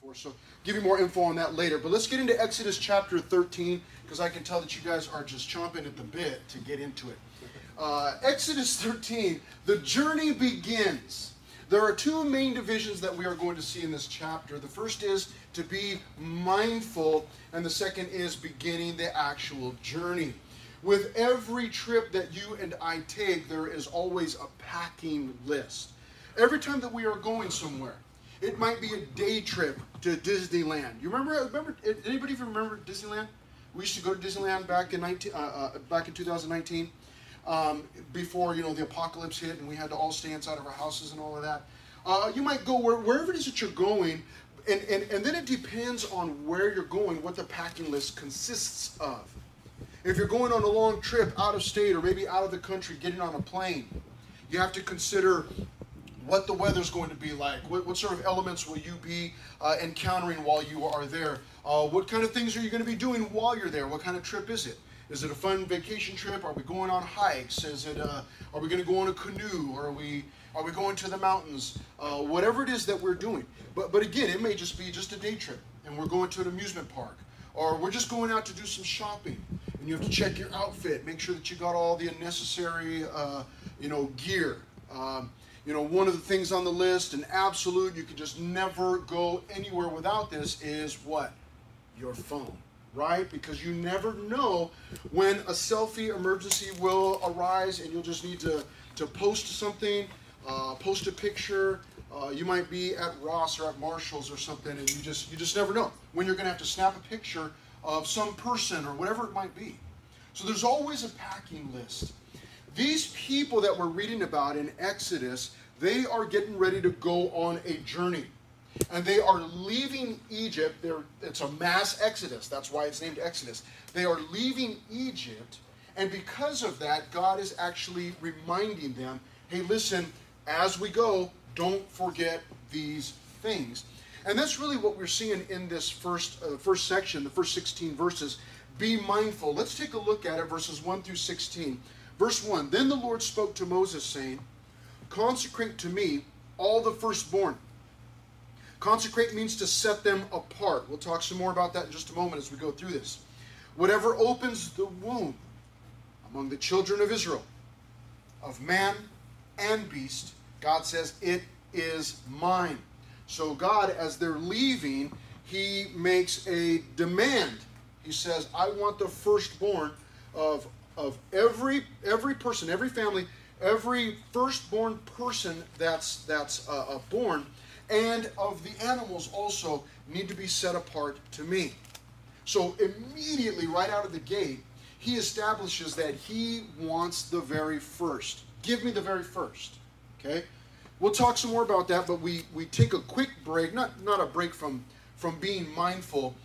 for. So give you more info on that later. But let's get into Exodus chapter 13, because I can tell that you guys are just chomping at the bit to get into it. Exodus 13, the journey begins. There are two main divisions that we are going to see in this chapter. The first is to be mindful, and the second is beginning the actual journey. With every trip that you and I take, there is always a packing list. Every time that we are going somewhere, it might be a day trip to Disneyland. You remember? Anybody remember Disneyland? We used to go to Disneyland back in 2019, before the apocalypse hit, and we had to all stay inside of our houses and all of that. You might go wherever it is that you're going, and then it depends on where you're going, what the packing list consists of. If you're going on a long trip out of state or maybe out of the country, getting on a plane, you have to consider what the weather's going to be like, what sort of elements will you be encountering while you are there, what kind of things are you going to be doing while you're there, what kind of trip is it? Is it a fun vacation trip? Are we going on hikes? Is it? Are we going to go on a canoe? Or are we going to the mountains? Whatever it is that we're doing. But again, it may just be just a day trip, and we're going to an amusement park, or we're just going out to do some shopping, and you have to check your outfit, make sure that you got all the necessary, gear. One of the things on the list, an absolute, you can just never go anywhere without this is what? Your phone. Right? Because you never know when a selfie emergency will arise, and you'll just need to post something, post a picture. You might be at Ross or at Marshall's or something, and you just never know when you're going to have to snap a picture of some person or whatever it might be. So there's always a packing list. These people that we're reading about in Exodus, they are getting ready to go on a journey. And they are leaving Egypt. It's a mass exodus. That's why it's named Exodus. They are leaving Egypt. And because of that, God is actually reminding them, hey, listen, as we go, don't forget these things. And that's really what we're seeing in this first section, the first 16 verses. Be mindful. Let's take a look at it, verses 1 through 16. Verse 1, then the Lord spoke to Moses, saying, consecrate to me all the firstborn. Consecrate means to set them apart. We'll talk some more about that in just a moment as we go through this. Whatever opens the womb among the children of Israel, of man and beast, God says, it is mine. So God, as they're leaving, he makes a demand. He says, I want the firstborn of every person, every family, every firstborn person that's born, and of the animals also need to be set apart to me. So immediately, right out of the gate, he establishes that he wants the very first. Give me the very first, okay? We'll talk some more about that, but we take a quick break, not a break from being mindful,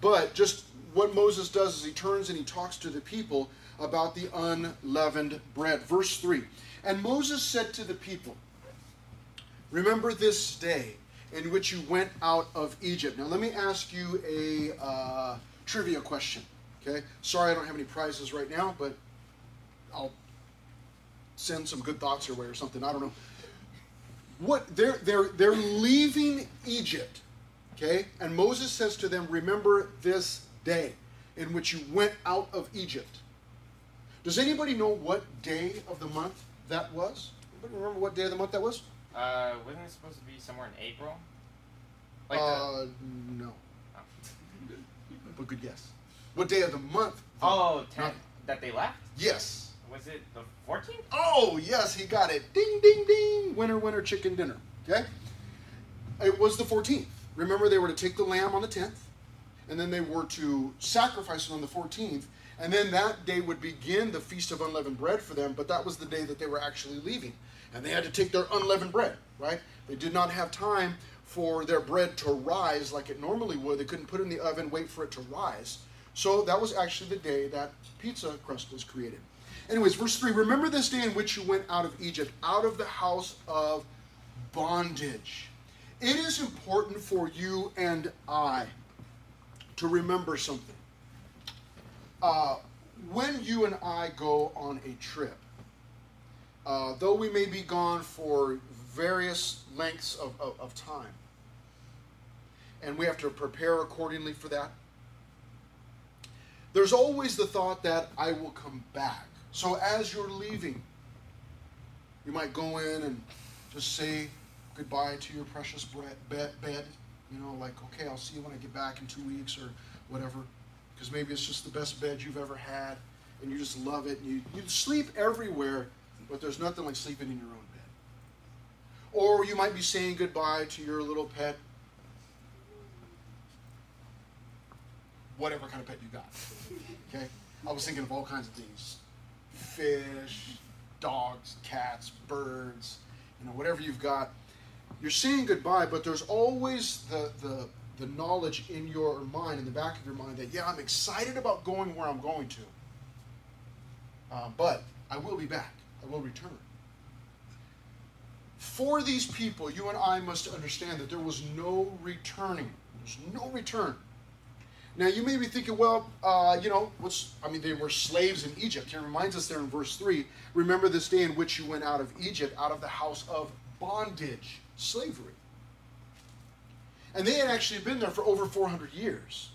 but just what Moses does is he turns and he talks to the people about the unleavened bread. Verse 3, and Moses said to the people, remember this day in which you went out of Egypt. Now, let me ask you a trivia question, okay? Sorry I don't have any prizes right now, but I'll send some good thoughts your way or something. I don't know. They're leaving Egypt, okay? And Moses says to them, remember this day in which you went out of Egypt. Does anybody know what day of the month that was? Anybody remember what day of the month that was? Wasn't it supposed to be somewhere in April? Like no. Oh. But good guess. What day of the month? Oh, 10th that they left? Yes. Was it the 14th? Oh, yes, he got it. Ding, ding, ding. Winner, winner, chicken dinner. Okay? It was the 14th. Remember, they were to take the lamb on the 10th, and then they were to sacrifice it on the 14th, and then that day would begin the Feast of Unleavened Bread for them, but that was the day that they were actually leaving. And they had to take their unleavened bread, right? They did not have time for their bread to rise like it normally would. They couldn't put it in the oven, wait for it to rise. So that was actually the day that pizza crust was created. Anyways, verse 3, remember this day in which you went out of Egypt, out of the house of bondage. It is important for you and I to remember something. When you and I go on a trip, though we may be gone for various lengths of time, and we have to prepare accordingly for that. There's always the thought that I will come back. So as you're leaving, you might go in and just say goodbye to your precious bed. You know, like, okay, I'll see you when I get back in 2 weeks or whatever. Because maybe it's just the best bed you've ever had, and you just love it. And you sleep everywhere, but there's nothing like sleeping in your own bed. Or you might be saying goodbye to your little pet, whatever kind of pet you got. Okay? I was thinking of all kinds of things. Fish, dogs, cats, birds, you know, whatever you've got. You're saying goodbye, but there's always the knowledge in your mind, in the back of your mind, that, yeah, I'm excited about going where I'm going to. But I will be back. I will return. For these people, you and I must understand that there was no returning. There's no return. Now, you may be thinking, well, you know, they were slaves in Egypt. It reminds us there in verse 3, remember this day in which you went out of Egypt, out of the house of bondage, slavery. And they had actually been there for over 400 years.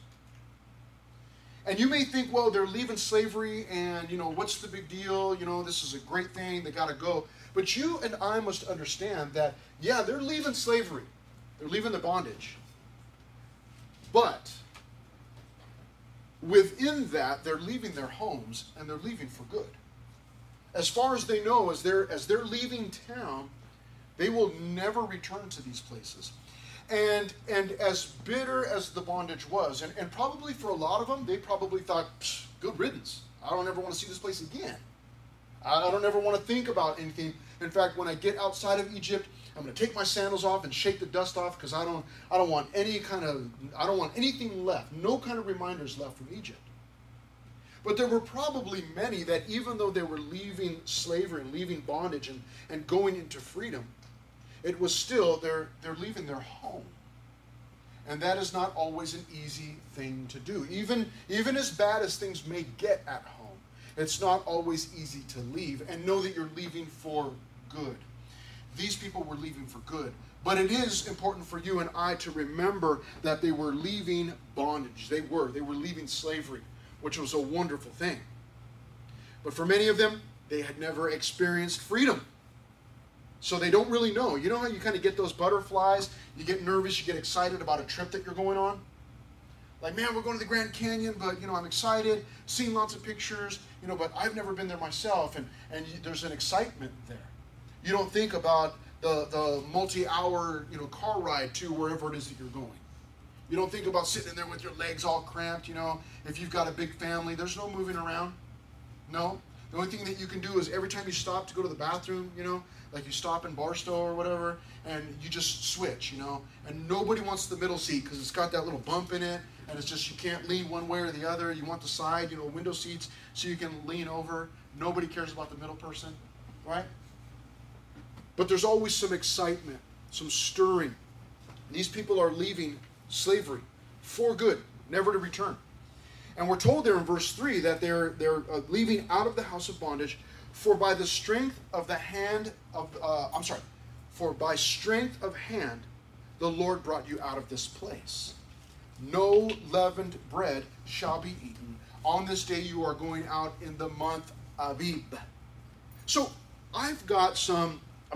And you may think, well, they're leaving slavery and, you know, what's the big deal? You know, this is a great thing. They got to go. But you and I must understand that, yeah, they're leaving slavery. They're leaving the bondage. But within that, they're leaving their homes, and they're leaving for good. As far as they know, as they're leaving town, they will never return to these places. And as bitter as the bondage was, and probably for a lot of them, they probably thought, good riddance. I don't ever want to see this place again. I don't ever want to think about anything. In fact, when I get outside of Egypt, I'm going to take my sandals off and shake the dust off, because I don't want anything left, no kind of reminders left from Egypt. But there were probably many that, even though they were leaving slavery and leaving bondage and going into freedom, it was still they're leaving their home. And that is not always an easy thing to do. Even as bad as things may get at home, it's not always easy to leave and know that you're leaving for good. These people were leaving for good. But it is important for you and I to remember that they were leaving bondage. They were leaving slavery, which was a wonderful thing. But for many of them, they had never experienced freedom. So they don't really know. You know how you kind of get those butterflies? You get nervous, you get excited about a trip that you're going on? Like, man, we're going to the Grand Canyon, but, you know, I'm excited, seeing lots of pictures, you know, but I've never been there myself, and there's an excitement there. You don't think about the multi-hour, you know, car ride to wherever it is that you're going. You don't think about sitting in there with your legs all cramped, you know, if you've got a big family. There's no moving around. No. The only thing that you can do is every time you stop to go to the bathroom, you know, like you stop in Barstow or whatever, and you just switch, you know, and nobody wants the middle seat because it's got that little bump in it, and it's just you can't lean one way or the other. You want the side, you know, window seats so you can lean over. Nobody cares about the middle person, right? But there's always some excitement, some stirring. These people are leaving slavery for good, never to return. And we're told there in verse 3 that they're leaving out of the house of bondage, for by strength of hand the Lord brought you out of this place. No leavened bread shall be eaten. On this day you are going out in the month Abib. So I'm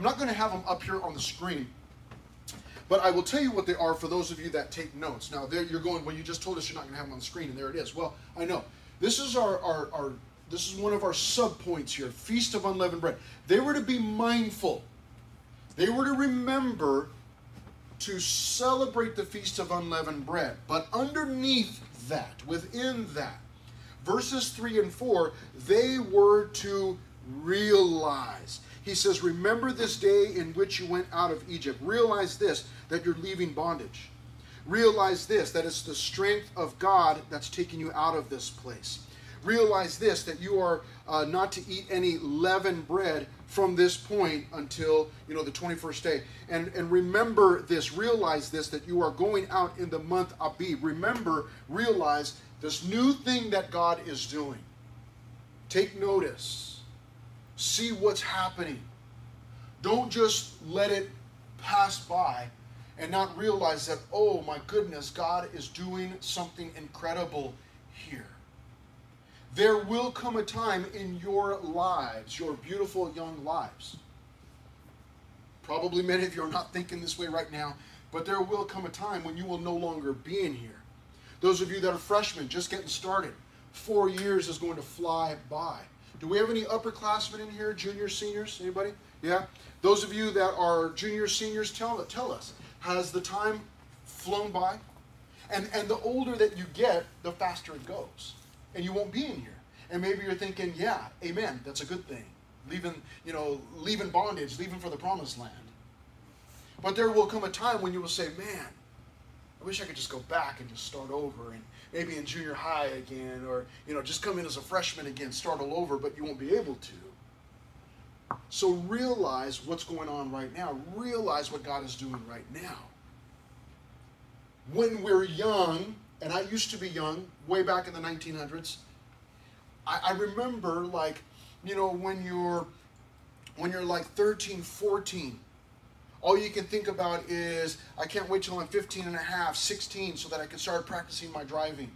not going to have them up here on the screen, but I will tell you what they are for those of you that take notes. Now, there you're going, well, you just told us you're not going to have them on the screen, and there it is. Well, I know. This is this is one of our sub-points here, Feast of Unleavened Bread. They were to be mindful. They were to remember to celebrate the Feast of Unleavened Bread. But underneath that, within that, verses 3 and 4, they were to realize. He says, remember this day in which you went out of Egypt. Realize this, that you're leaving bondage. Realize this, that it's the strength of God that's taking you out of this place. Realize this, that you are not to eat any leavened bread from this point until, you know, the 21st day. And remember this, realize this, that you are going out in the month Abib. Remember, realize this new thing that God is doing. Take notice. See what's happening. Don't just let it pass by and not realize that, oh my goodness, God is doing something incredible here. There will come a time in your lives, your beautiful young lives, probably many of you are not thinking this way right now, but there will come a time when you will no longer be in here. Those of you that are freshmen, just getting started, 4 years is going to fly by. Do we have any upperclassmen in here, juniors, seniors, anybody? Yeah? Those of you that are juniors, seniors, tell us, has the time flown by? And the older that you get, the faster it goes. And you won't be in here. And maybe you're thinking, yeah, amen, that's a good thing. Leaving, you know, leaving bondage, leaving for the promised land. But there will come a time when you will say, man, I wish I could just go back and just start over, and maybe in junior high again, or, you know, just come in as a freshman again, start all over, but you won't be able to. So realize what's going on right now. Realize what God is doing right now. When we're young, and I used to be young, way back in the 1900s, I remember, like, you know, when you're like 13, 14, all you can think about is, I can't wait till I'm 15 and a half, 16, so that I can start practicing my driving.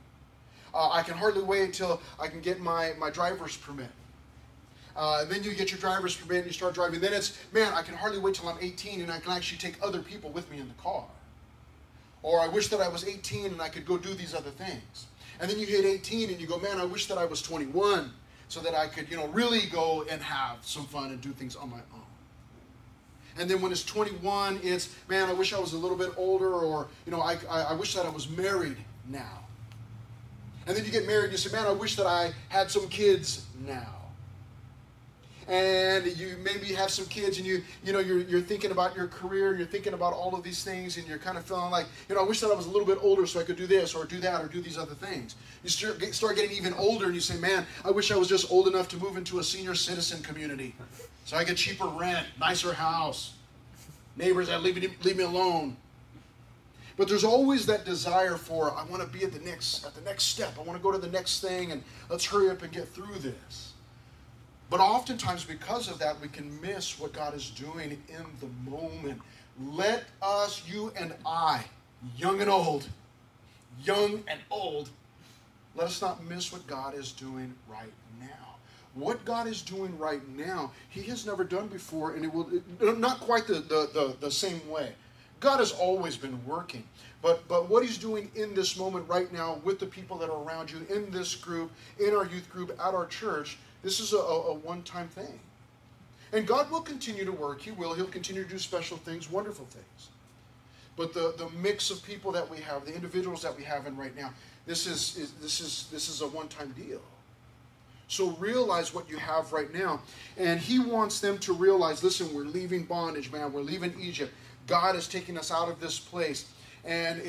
I can hardly wait till I can get my driver's permit. Then you get your driver's permit and you start driving. Then it's, man, I can hardly wait till I'm 18 and I can actually take other people with me in the car. Or I wish that I was 18 and I could go do these other things. And then you hit 18 and you go, man, I wish that I was 21 so that I could, you know, really go and have some fun and do things on my own. And then when it's 21, it's, man, I wish I was a little bit older, or, you know, I wish that I was married now. And then you get married and you say, man, I wish that I had some kids now. And you maybe have some kids and you know, you're thinking about your career, you're thinking about all of these things, and you're kind of feeling like, you know, I wish that I was a little bit older so I could do this or do that or do these other things. You start getting even older and you say, man, I wish I was just old enough to move into a senior citizen community so I get cheaper rent, nicer house, neighbors that leave me alone. But there's always that desire for, I want to be at the next step, I want to go to the next thing, and let's hurry up and get through this. But oftentimes, because of that, we can miss what God is doing in the moment. Let us, you and I, young and old, let us not miss what God is doing right now. What God is doing right now, He has never done before, and it will not quite the same way. God has always been working, but what He's doing in this moment right now with the people that are around you, in this group, in our youth group, at our church, this is a one-time thing. And God will continue to work. He will. He'll continue to do special things, wonderful things. But the mix of people that we have, the individuals that we have in right now, this is a one-time deal. So realize what you have right now. And He wants them to realize, listen, we're leaving bondage, man. We're leaving Egypt. God is taking us out of this place. And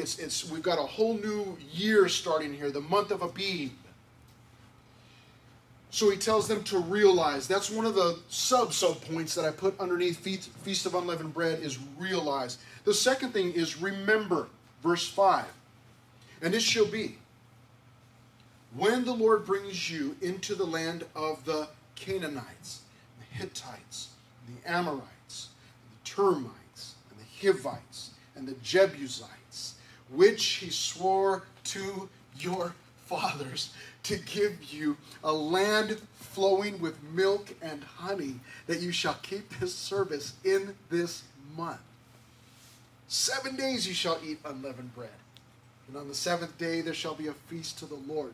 we've got a whole new year starting here, the month of Abib. So He tells them to realize. That's one of the sub points that I put underneath Feast of Unleavened Bread, is realize. The second thing is remember, verse 5. And it shall be, when the Lord brings you into the land of the Canaanites, the Hittites, the Amorites, the Termites, and the Hivites, and the Jebusites, which He swore to your fathers to give you, a land flowing with milk and honey, that you shall keep this service in this month. 7 days you shall eat unleavened bread, and on the seventh day there shall be a feast to the Lord.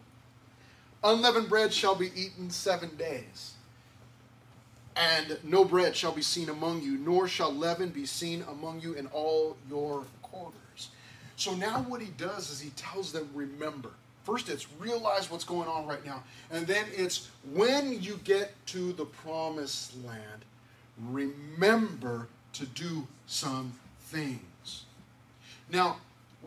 Unleavened bread shall be eaten 7 days, and no bread shall be seen among you, nor shall leaven be seen among you in all your quarters. So now what He does is He tells them, remember. First, it's realize what's going on right now. And then it's, when you get to the promised land, remember to do some things. Now,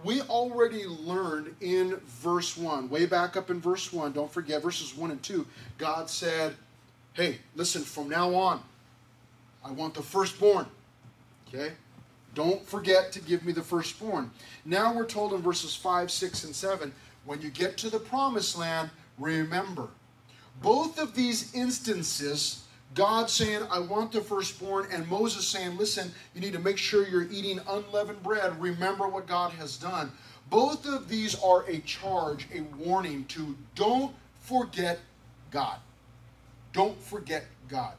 we already learned in verse 1, way back up in verse 1, don't forget, verses 1 and 2, God said, hey, listen, from now on, I want the firstborn, okay? Don't forget to give me the firstborn. Now we're told in verses 5, 6, and 7, when you get to the promised land, remember. Both of these instances, God saying, I want the firstborn, and Moses saying, listen, you need to make sure you're eating unleavened bread. Remember what God has done. Both of these are a charge, a warning to don't forget God. Don't forget God.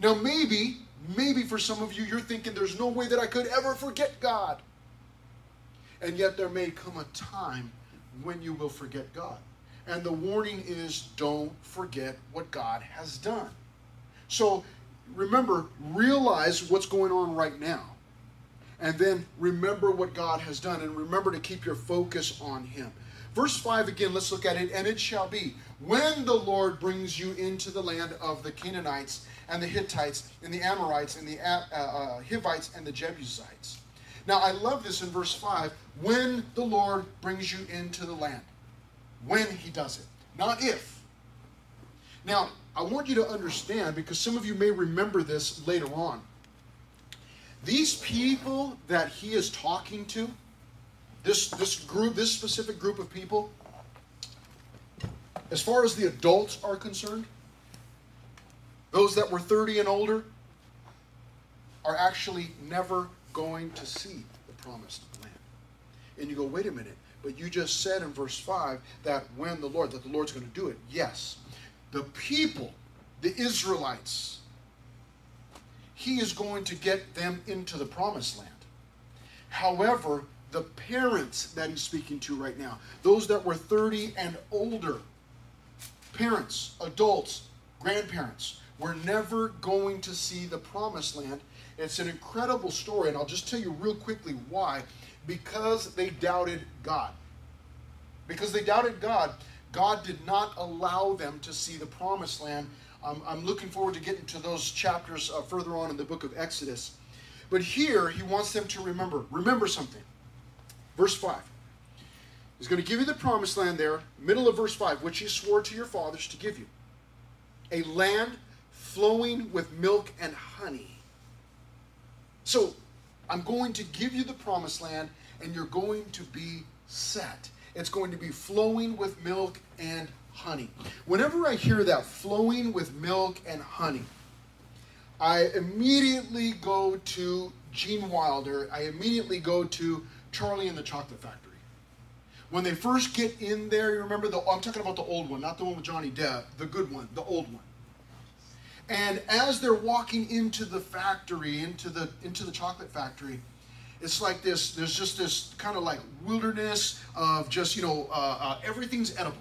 Now maybe for some of you, you're thinking there's no way that I could ever forget God. And yet there may come a time when you will forget God. And the warning is, don't forget what God has done. So remember, realize what's going on right now. And then remember what God has done, and remember to keep your focus on him. Verse 5 again, let's look at it. And it shall be, when the Lord brings you into the land of the Canaanites and the Hittites and the Amorites and the Hivites and the Jebusites. Now, I love this in verse 5. When the Lord brings you into the land. When he does it. Not if. Now, I want you to understand, because some of you may remember this later on. These people that he is talking to, this specific group of people, as far as the adults are concerned, those that were 30 and older are actually never going to see the promised land. And you go, wait a minute, but you just said in verse 5 that when the Lord's going to do it. Yes, the people, the Israelites, he is going to get them into the promised land. However, the parents that he's speaking to right now, those that were 30 and older, parents, adults, grandparents, were never going to see the promised land. It's an incredible story, and I'll just tell you real quickly why. Because they doubted God. Because they doubted God, God did not allow them to see the promised land. I'm looking forward to getting to those chapters further on in the book of Exodus. But here, he wants them to remember. Remember something. Verse 5. He's going to give you the promised land there, middle of verse 5, which he swore to your fathers to give you. A land flowing with milk and honey. So, I'm going to give you the promised land, and you're going to be set. It's going to be flowing with milk and honey. Whenever I hear that, flowing with milk and honey, I immediately go to Gene Wilder. I immediately go to Charlie and the Chocolate Factory. When they first get in there, you remember, I'm talking about the old one, not the one with Johnny Depp, the good one, the old one. And as they're walking into the factory, into the chocolate factory, it's like this, there's just this kind of like wilderness of just, everything's edible.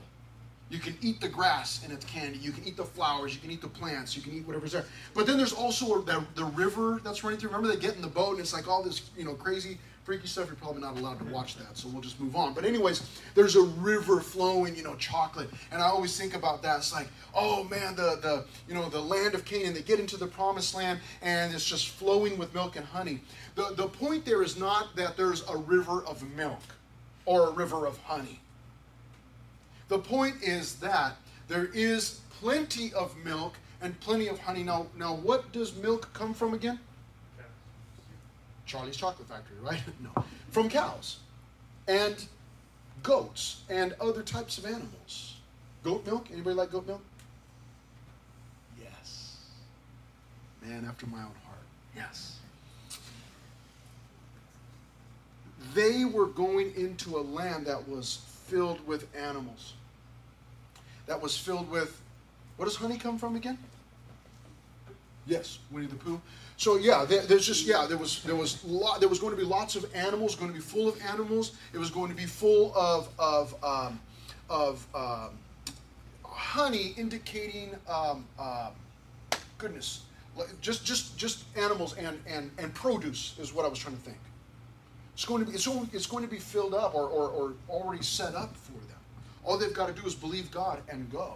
You can eat the grass and it's candy. You can eat the flowers. You can eat the plants. You can eat whatever's there. But then there's also the river that's running through. Remember, they get in the boat and it's like all this, crazy, freaky stuff. You're probably not allowed to watch that, so we'll just move on. But anyways, there's a river flowing, chocolate. And I always think about that. It's like, oh man, the land of Canaan. They get into the promised land and it's just flowing with milk and honey. The point there is not that there's a river of milk or a river of honey. The point is that there is plenty of milk and plenty of honey. Now what does milk come from again? Charlie's Chocolate Factory, right? No. From cows and goats and other types of animals. Goat milk? Anybody like goat milk? Yes. Man after my own heart. Yes. They were going into a land that was filled with animals. That was filled with, what does honey come from again? Yes, Winnie the Pooh. So yeah, there was going to be lots of animals, going to be full of animals. It was going to be full of honey, indicating goodness, just animals and produce is what I was trying to think. It's going to be filled up or already set up for them. All they've got to do is believe God and go.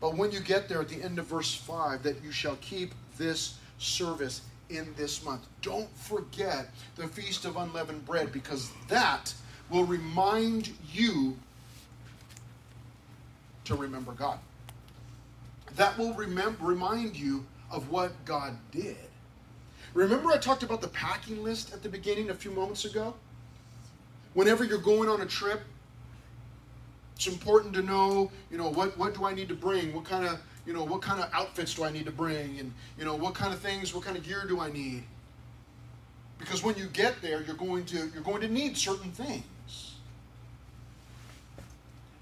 But when you get there at the end of verse 5, that you shall keep this service in this month. Don't forget the Feast of Unleavened Bread, because that will remind you to remember God. That will remind you of what God did. Remember I talked about the packing list at the beginning a few moments ago? Whenever you're going on a trip, it's important to know, what do I need to bring? What kind of, you know, what kind of outfits do I need to bring? And, you know, what kind of things, what kind of gear do I need? Because when you get there, you're going to need certain things.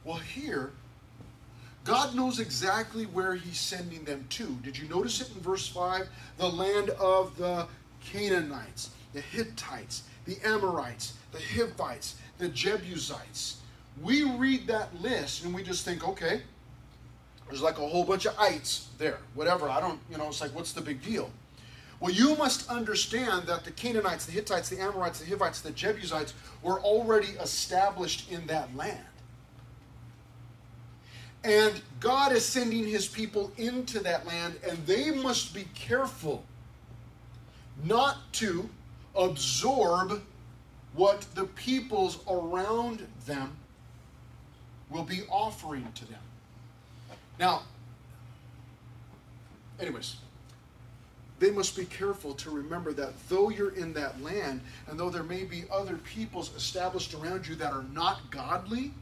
Well, here, God knows exactly where he's sending them to. Did you notice it in verse 5? The land of the Canaanites, the Hittites, the Amorites, the Hivites, the Jebusites. We read that list and we just think, okay, there's like a whole bunch of ites there, whatever. I don't, you know, it's like, what's the big deal? Well, you must understand that the Canaanites, the Hittites, the Amorites, the Hivites, the Jebusites were already established in that land. And God is sending his people into that land, and they must be careful not to absorb what the peoples around them will be offering to them. Now, anyways, they must be careful to remember that though you're in that land, and though there may be other peoples established around you that are not godly,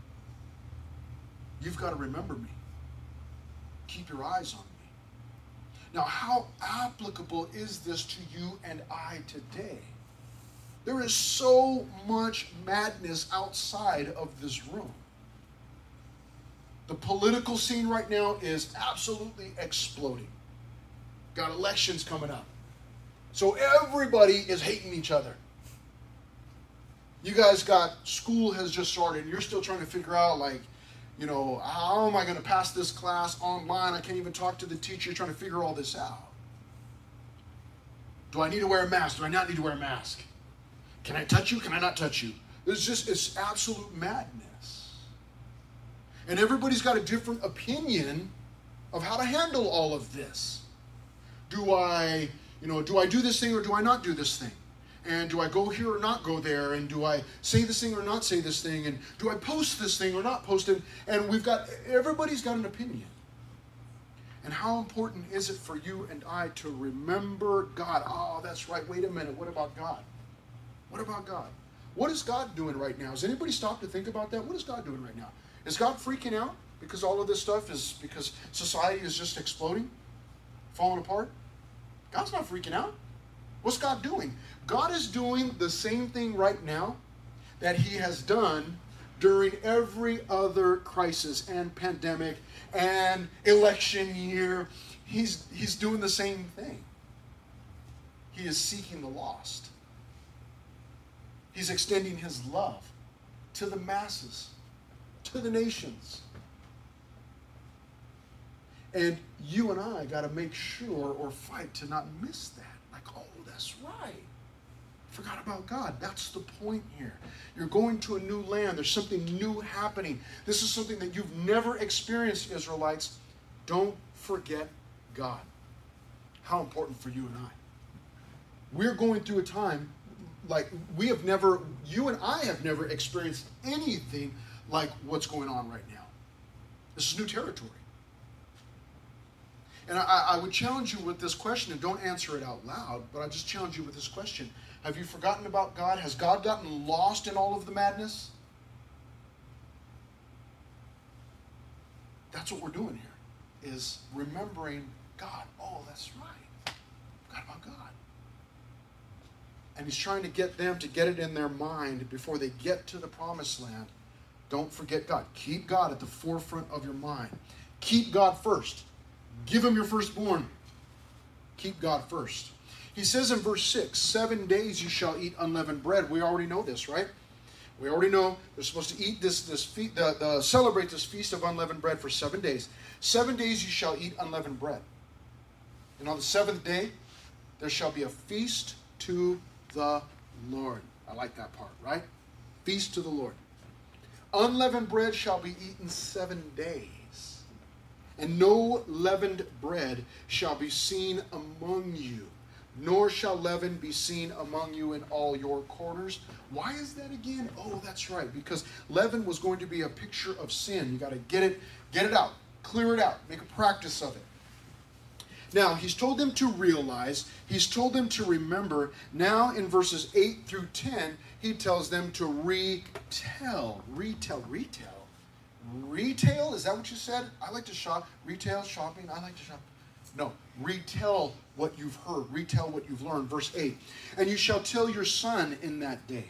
you've got to remember me. Keep your eyes on me. Now, how applicable is this to you and I today? There is so much madness outside of this room. The political scene right now is absolutely exploding. Got elections coming up. So everybody is hating each other. You guys got school has just started. You're still trying to figure out, like, you know, how am I going to pass this class online? I can't even talk to the teacher, trying to figure all this out. Do I need to wear a mask? Do I not need to wear a mask? Can I touch you? Can I not touch you? It's just, it's absolute madness. And everybody's got a different opinion of how to handle all of this. Do I do this thing or do I not do this thing? And do I go here or not go there? And do I say this thing or not say this thing? And do I post this thing or not post it? And we've got, everybody's got an opinion. And how important is it for you and I to remember God? Oh, that's right. Wait a minute. What about God? What about God? What is God doing right now? Has anybody stopped to think about that? What is God doing right now? Is God freaking out because all of this stuff is, because society is just exploding, falling apart? God's not freaking out. What's God doing? God is doing the same thing right now that he has done during every other crisis and pandemic and election year. He's doing the same thing. He is seeking the lost. He's extending his love to the masses, to the nations. And you and I got to make sure or fight to not miss that. Like, oh, that's right. Forgot about God. That's the point here. You're going to a new land. There's something new happening. This is something that you've never experienced, Israelites. Don't forget God. How important for you and I. We're going through a time like we have never, you and I have never experienced anything like what's going on right now. This is new territory. And I would challenge you with this question, and don't answer it out loud, but I just challenge you with this question. Have you forgotten about God? Has God gotten lost in all of the madness? That's what we're doing here, is remembering God. Oh, that's right. Forgot about God. And he's trying to get them to get it in their mind before they get to the promised land. Don't forget God. Keep God at the forefront of your mind. Keep God first. Give him your firstborn. Keep God first. He says in verse 6, 7 days you shall eat unleavened bread. We already know this, right? We already know they're supposed to eat celebrate this feast of unleavened bread for 7 days. 7 days you shall eat unleavened bread. And on the 7th day, there shall be a feast to the Lord. I like that part, right? Feast to the Lord. Unleavened bread shall be eaten 7 days. And no leavened bread shall be seen among you, nor shall leaven be seen among you in all your quarters. Why is that again? Oh, that's right, because leaven was going to be a picture of sin. You got to get it out, clear it out, make a practice of it. Now, he's told them to realize, he's told them to remember. Now, in verses 8 through 10, he tells them to retell. retail, is that what you said? I like to shop. Retail, shopping, I like to shop. No, retell what you've heard. Retell what you've learned. Verse 8, and you shall tell your son in that day,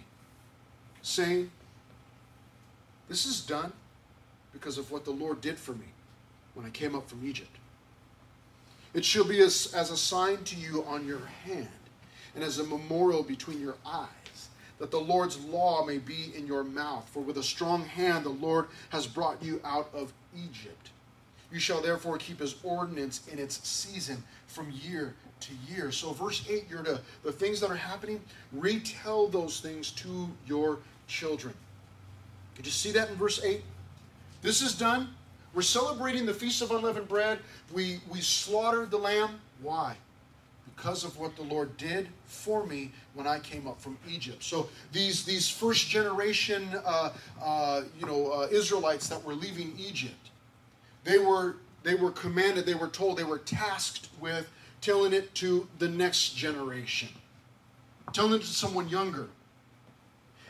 saying, this is done because of what the Lord did for me when I came up from Egypt. It shall be as a sign to you on your hand and as a memorial between your eyes, that the Lord's law may be in your mouth. For with a strong hand the Lord has brought you out of Egypt. You shall therefore keep his ordinance in its season from year to year. So verse 8, you're to, the things that are happening, retell those things to your children. Did you see that in verse 8? This is done. We're celebrating the Feast of Unleavened Bread. We slaughtered the lamb. Why? Because of what the Lord did for me when I came up from Egypt. So these first generation Israelites that were leaving Egypt, They were commanded, they were told, they were tasked with telling it to the next generation. Telling it to someone younger.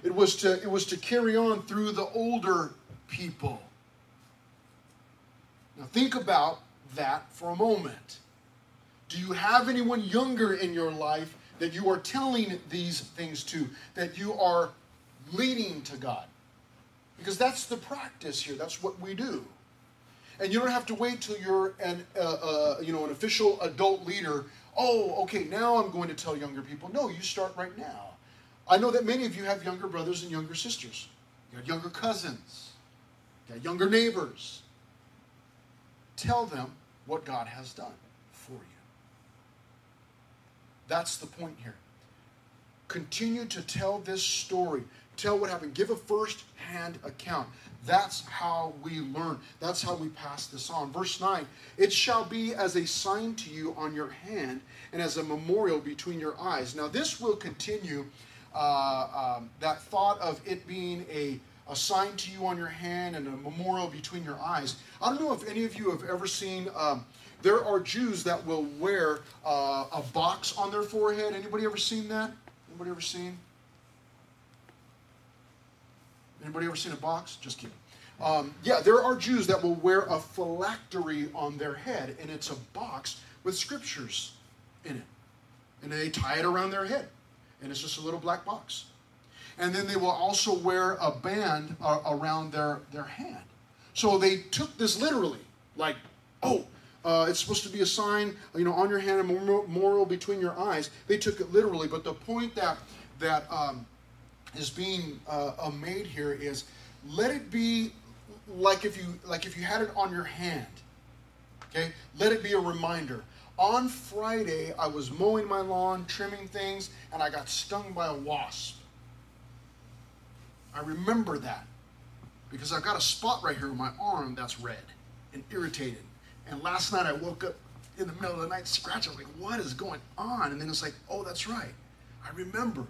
It was to carry on through the older people. Now think about that for a moment. Do you have anyone younger in your life that you are telling these things to? That you are leading to God? Because that's the practice here. That's what we do. And you don't have to wait till you're an official adult leader. Oh, okay, now I'm going to tell younger people. No, you start right now. I know that many of you have younger brothers and younger sisters. You have younger cousins. You have younger neighbors. Tell them what God has done for you. That's the point here. Continue to tell this story. Tell what happened. Give a first-hand account. That's how we learn. That's how we pass this on. Verse 9, it shall be as a sign to you on your hand and as a memorial between your eyes. Now this will continue that thought of it being a sign to you on your hand and a memorial between your eyes. I don't know if any of you have ever seen, there are Jews that will wear a box on their forehead. Anybody ever seen that? Anybody ever seen? Anybody ever seen a box? Just kidding. Yeah, there are Jews that will wear a phylactery on their head, and it's a box with scriptures in it. And they tie it around their head, and it's just a little black box. And then they will also wear a band around their hand. So they took this literally, like, oh, it's supposed to be a sign, you know, on your hand, a memorial between your eyes. They took it literally, but the point that is being made here is, let it be like if you had it on your hand, okay? Let it be a reminder. On Friday, I was mowing my lawn, trimming things, and I got stung by a wasp. I remember that because I've got a spot right here on my arm that's red and irritated. And last night I woke up in the middle of the night scratching. I was like, what is going on? And then it's like, oh, that's right. I remember.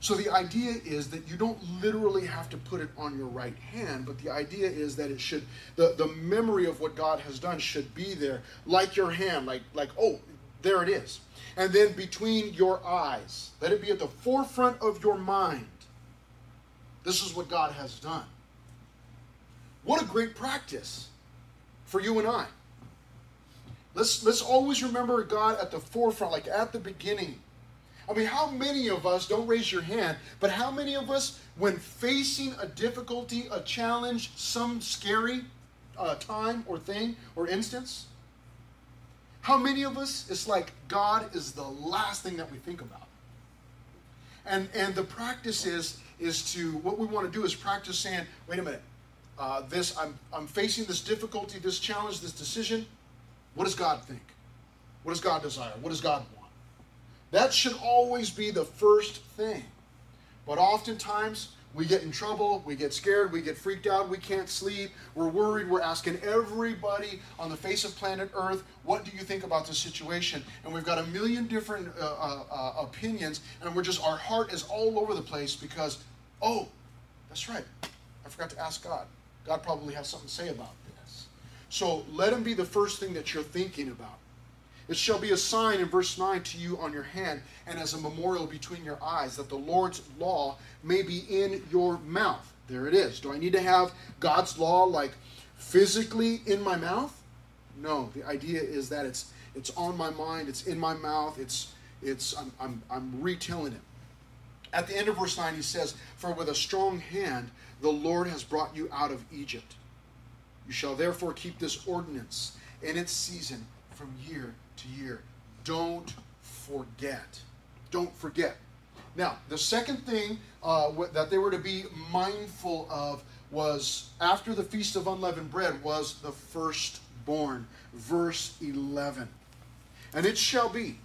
So the idea is that you don't literally have to put it on your right hand, but the idea is that it should, the memory of what God has done should be there, like your hand, like oh, there it is. And then between your eyes, let it be at the forefront of your mind. This is what God has done. What a great practice for you and I. Let's always remember God at the forefront, like at the beginning. I mean, how many of us, don't raise your hand, but how many of us, when facing a difficulty, a challenge, some scary time or thing or instance, how many of us, it's like God is the last thing that we think about. And the practice is to, what we want to do is practice saying, wait a minute, I'm facing this difficulty, this challenge, this decision. What does God think? What does God desire? What does God want? That should always be the first thing. But oftentimes, we get in trouble, we get scared, we get freaked out, we can't sleep, we're worried, we're asking everybody on the face of planet Earth, what do you think about this situation? And we've got a million different opinions, and we're just, our heart is all over the place because, oh, that's right, I forgot to ask God. God probably has something to say about this. So let him be the first thing that you're thinking about. It shall be a sign, in verse 9, to you on your hand, and as a memorial between your eyes, that the Lord's law may be in your mouth. There it is. Do I need to have God's law like physically in my mouth? No. The idea is that it's on my mind. It's in my mouth. I'm retelling it. At the end of verse 9, he says, "For with a strong hand the Lord has brought you out of Egypt. You shall therefore keep this ordinance in its season from year to year." Don't forget. Don't forget. Now, the second thing that they were to be mindful of was, after the Feast of Unleavened Bread, was the firstborn. Verse 11. "And it shall be,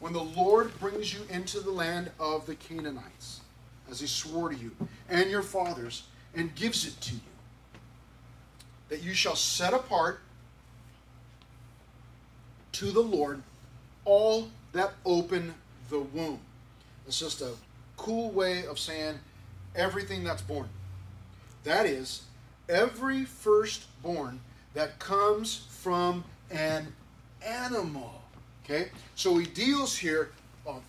when the Lord brings you into the land of the Canaanites, as he swore to you and your fathers, and gives it to you, that you shall set apart to the Lord all that open the womb." It's just a cool way of saying everything that's born. That is, every firstborn that comes from an animal. Okay, so he deals here, I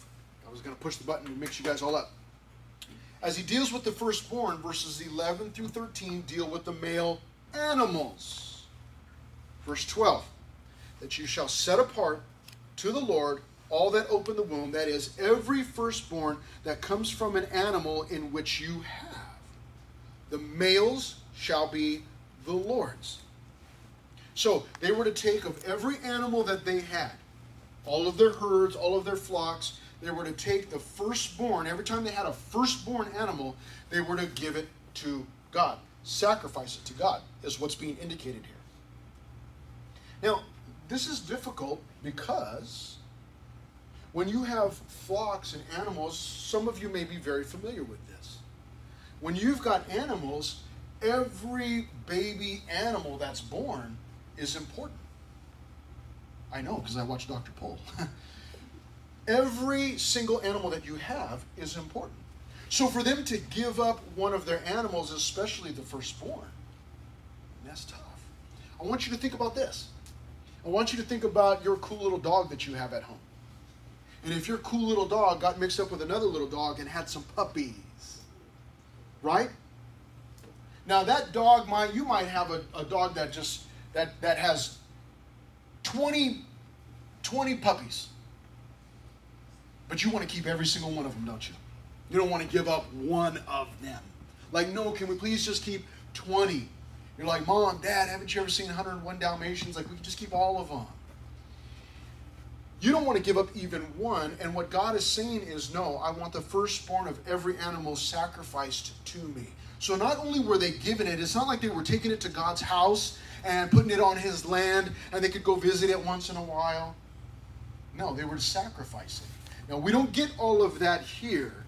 was going to push the button to mix you guys all up. As he deals with the firstborn, verses 11 through 13 deal with the male animals. Verse 12, "That you shall set apart to the Lord all that open the womb," that is, every firstborn that comes from an animal in which you have. "The males shall be the Lord's." So they were to take of every animal that they had, all of their herds, all of their flocks, they were to take the firstborn. Every time they had a firstborn animal, they were to give it to God. Sacrifice it to God is what's being indicated here. Now, this is difficult because when you have flocks and animals, some of you may be very familiar with this. When you've got animals, every baby animal that's born is important. I know, because I watch Dr. Pohl. Every single animal that you have is important. So for them to give up one of their animals, especially the firstborn, that's tough. I want you to think about this. I want you to think about your cool little dog that you have at home. And if your cool little dog got mixed up with another little dog and had some puppies, right? Now that dog, you might have a dog that just, that has 20 puppies, but you want to keep every single one of them, don't you? You don't want to give up one of them. Like, no, can we please just keep 20? You're like, Mom, Dad, haven't you ever seen 101 Dalmatians? Like, we can just keep all of them. You don't want to give up even one, and what God is saying is, no, I want the firstborn of every animal sacrificed to me. So not only were they given it, it's not like they were taking it to God's house and putting it on his land and they could go visit it once in a while. No, they were sacrificing. Now, we don't get all of that here.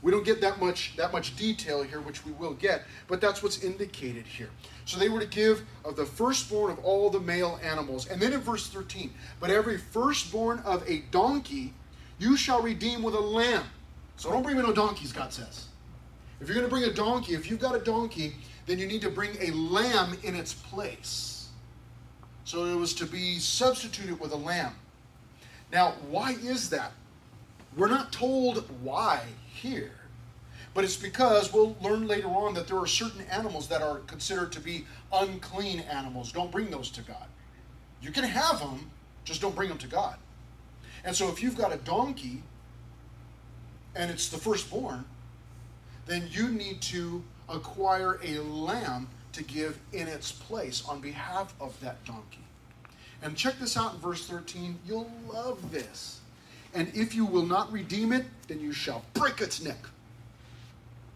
We don't get that much detail here, which we will get, but that's what's indicated here. So they were to give of the firstborn of all the male animals. And then in verse 13, "But every firstborn of a donkey you shall redeem with a lamb." So don't bring me no donkeys, God says. If you're going to bring a donkey, if you've got a donkey, then you need to bring a lamb in its place. So it was to be substituted with a lamb. Now, why is that? We're not told why here, but it's because we'll learn later on that there are certain animals that are considered to be unclean animals. Don't bring those to God. You can have them, just don't bring them to God. And so if you've got a donkey and it's the firstborn, then you need to acquire a lamb to give in its place on behalf of that donkey. And check this out in verse 13. You'll love this. "And if you will not redeem it, then you shall break its neck."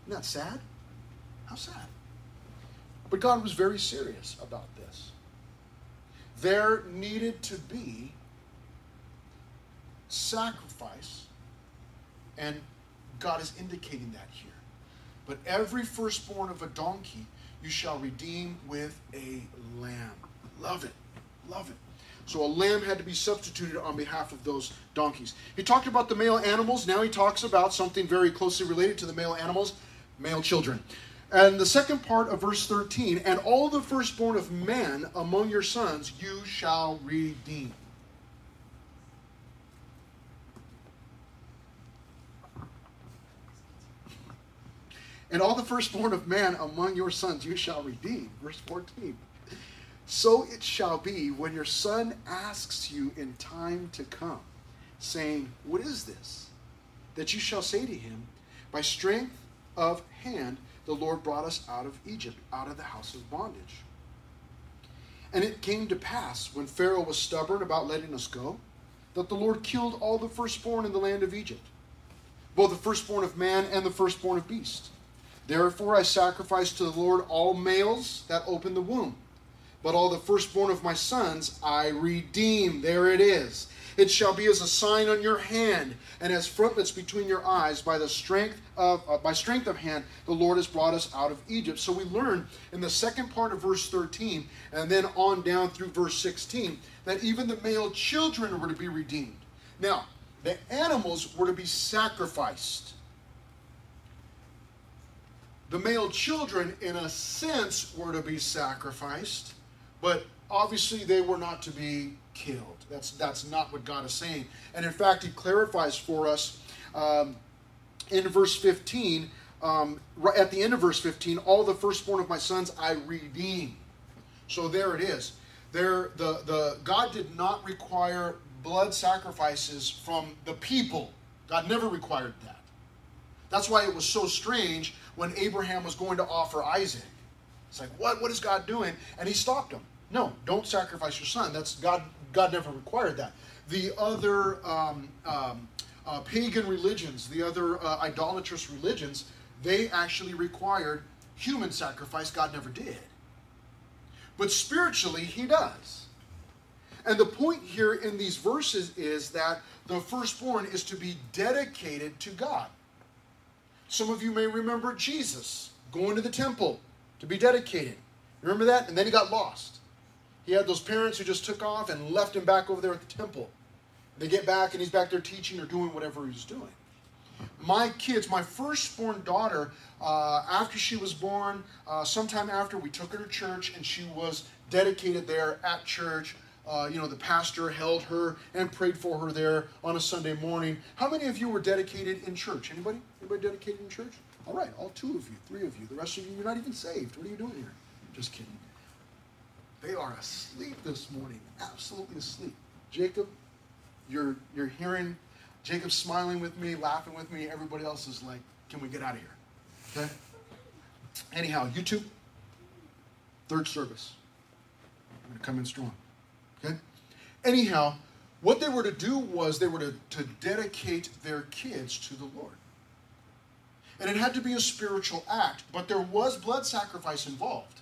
Isn't that sad? How sad. But God was very serious about this. There needed to be sacrifice, and God is indicating that here. "But every firstborn of a donkey you shall redeem with a lamb." Love it. Love it. So a lamb had to be substituted on behalf of those donkeys. He talked about the male animals. Now he talks about something very closely related to the male animals, male children. And the second part of verse 13, "And all the firstborn of man among your sons you shall redeem." And all the firstborn of man among your sons you shall redeem. Verse 14. So it shall be when your son asks you in time to come, saying, what is this? That you shall say to him, by strength of hand the Lord brought us out of Egypt, out of the house of bondage. And it came to pass, when Pharaoh was stubborn about letting us go, that the Lord killed all the firstborn in the land of Egypt, both the firstborn of man and the firstborn of beast. Therefore I sacrificed to the Lord all males that open the womb, but all the firstborn of my sons I redeem. There it is. It shall be as a sign on your hand and as frontlets between your eyes. By the strength of hand, the Lord has brought us out of Egypt. So we learn in the second part of verse 13 and then on down through verse 16 that even the male children were to be redeemed. Now, the animals were to be sacrificed. The male children, in a sense, were to be sacrificed, but obviously they were not to be killed. That's not what God is saying. And in fact, he clarifies for us in verse 15, right at the end of verse 15, all the firstborn of my sons I redeem. So there it is. There, God did not require blood sacrifices from the people. God never required that. That's why it was so strange when Abraham was going to offer Isaac. It's like, what is God doing? And he stopped him. No, don't sacrifice your son. That's God. God never required that. The other pagan religions, the other idolatrous religions, they actually required human sacrifice. God never did. But spiritually, he does. And the point here in these verses is that the firstborn is to be dedicated to God. Some of you may remember Jesus going to the temple to be dedicated. Remember that? And then he got lost. He had those parents who just took off and left him back over there at the temple. They get back and he's back there teaching or doing whatever he's doing. My kids, my firstborn daughter, after she was born, sometime after, we took her to church and she was dedicated there at church. The pastor held her and prayed for her there on a Sunday morning. How many of you were dedicated in church? Anybody? Anybody dedicated in church? All right, all two of you, three of you. The rest of you, you're not even saved. What are you doing here? Just kidding. They are asleep this morning, absolutely asleep. Jacob, you're hearing Jacob smiling with me, laughing with me. Everybody else is like, can we get out of here? Okay? Anyhow, you two, third service. I'm going to come in strong. Okay? Anyhow, what they were to do was they were to dedicate their kids to the Lord. And it had to be a spiritual act, but there was blood sacrifice involved.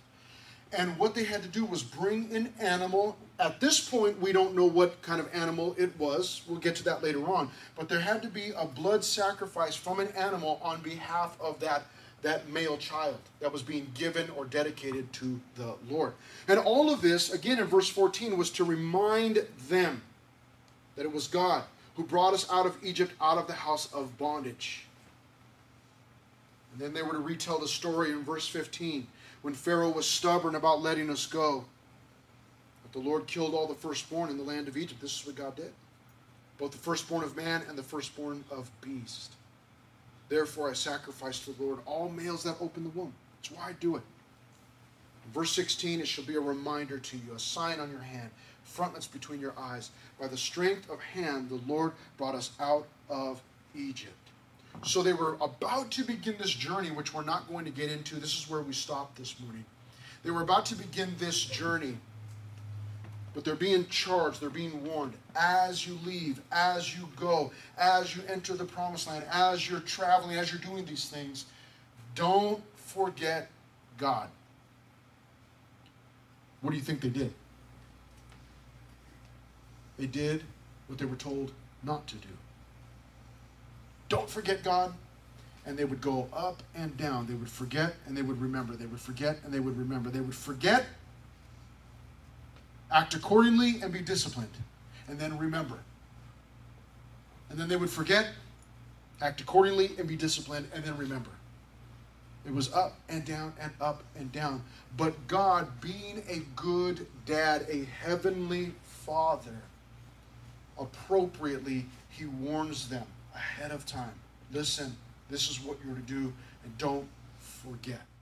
And what they had to do was bring an animal. At this point, we don't know what kind of animal it was. We'll get to that later on. But there had to be a blood sacrifice from an animal on behalf of that male child that was being given or dedicated to the Lord. And all of this, again in verse 14, was to remind them that it was God who brought us out of Egypt, out of the house of bondage. And then they were to retell the story in verse 15, when Pharaoh was stubborn about letting us go. But the Lord killed all the firstborn in the land of Egypt. This is what God did. Both the firstborn of man and the firstborn of beast. Therefore I sacrificed to the Lord all males that open the womb. That's why I do it. In verse 16, it shall be a reminder to you, a sign on your hand, frontlets between your eyes. By the strength of hand, the Lord brought us out of Egypt. So they were about to begin this journey, which we're not going to get into. This is where we stopped this morning. They were about to begin this journey, but they're being charged, they're being warned, as you leave, as you go, as you enter the promised land, as you're traveling, as you're doing these things, don't forget God. What do you think they did? They did what they were told not to do. Don't forget God. And they would go up and down. They would forget and they would remember. They would forget and they would remember. They would forget, act accordingly, and be disciplined. And then remember. And then they would forget, act accordingly, and be disciplined, and then remember. It was up and down and up and down. But God, being a good dad, a heavenly father, appropriately, he warns them ahead of time. Listen, this is what you're to do, and don't forget.